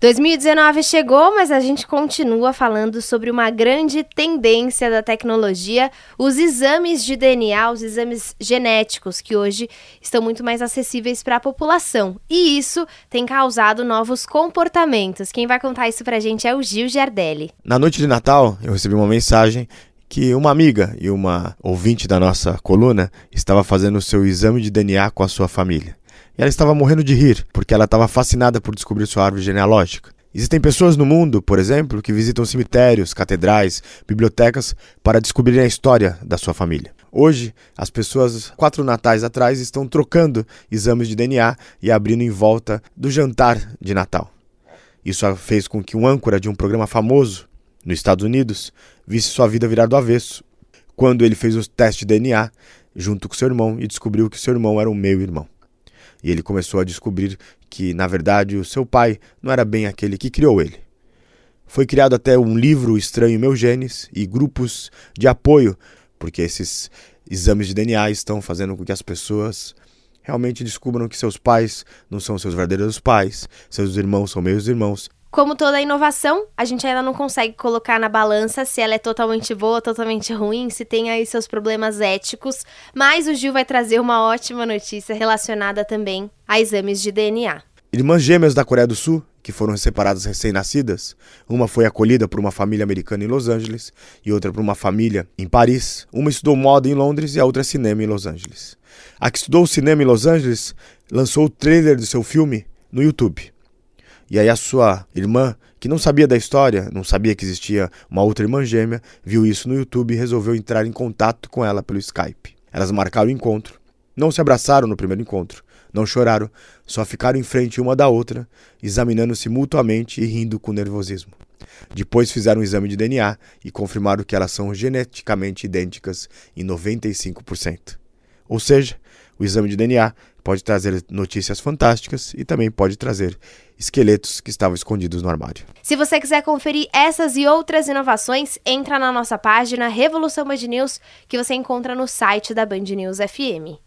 2019 chegou, mas a gente continua falando sobre uma grande tendência da tecnologia, os exames de DNA, os exames genéticos, que hoje estão muito mais acessíveis para a população. E isso tem causado novos comportamentos. Quem vai contar isso para a gente é o Gil Giardelli. Na noite de Natal, eu recebi uma mensagem que uma amiga e uma ouvinte da nossa coluna estava fazendo o seu exame de DNA com a sua família. E ela estava morrendo de rir, porque ela estava fascinada por descobrir sua árvore genealógica. Existem pessoas no mundo, por exemplo, que visitam cemitérios, catedrais, bibliotecas para descobrir a história da sua família. Hoje, as pessoas, 4 natais atrás, estão trocando exames de DNA e abrindo em volta do jantar de Natal. Isso fez com que um âncora de um programa famoso nos Estados Unidos visse sua vida virar do avesso, quando ele fez o teste de DNA junto com seu irmão e descobriu que seu irmão era um meio-irmão. E ele começou a descobrir que, na verdade, o seu pai não era bem aquele que criou ele. Foi criado até um livro estranho, Meus Genes, e grupos de apoio, porque esses exames de DNA estão fazendo com que as pessoas realmente descubram que seus pais não são seus verdadeiros pais, seus irmãos são meios irmãos. Como toda inovação, a gente ainda não consegue colocar na balança se ela é totalmente boa, totalmente ruim, se tem aí seus problemas éticos, mas o Gil vai trazer uma ótima notícia relacionada também a exames de DNA. Irmãs gêmeas da Coreia do Sul, que foram separadas recém-nascidas, uma foi acolhida por uma família americana em Los Angeles e outra por uma família em Paris. Uma estudou moda em Londres e a outra cinema em Los Angeles. A que estudou cinema em Los Angeles lançou o trailer do seu filme no YouTube. E aí a sua irmã, que não sabia da história, não sabia que existia uma outra irmã gêmea, viu isso no YouTube e resolveu entrar em contato com ela pelo Skype. Elas marcaram o encontro, não se abraçaram no primeiro encontro, não choraram, só ficaram em frente uma da outra, examinando-se mutuamente e rindo com nervosismo. Depois fizeram um exame de DNA e confirmaram que elas são geneticamente idênticas em 95%. Ou seja, o exame de DNA pode trazer notícias fantásticas e também pode trazer esqueletos que estavam escondidos no armário. Se você quiser conferir essas e outras inovações, entra na nossa página Revolução Band News, que você encontra no site da Band News FM.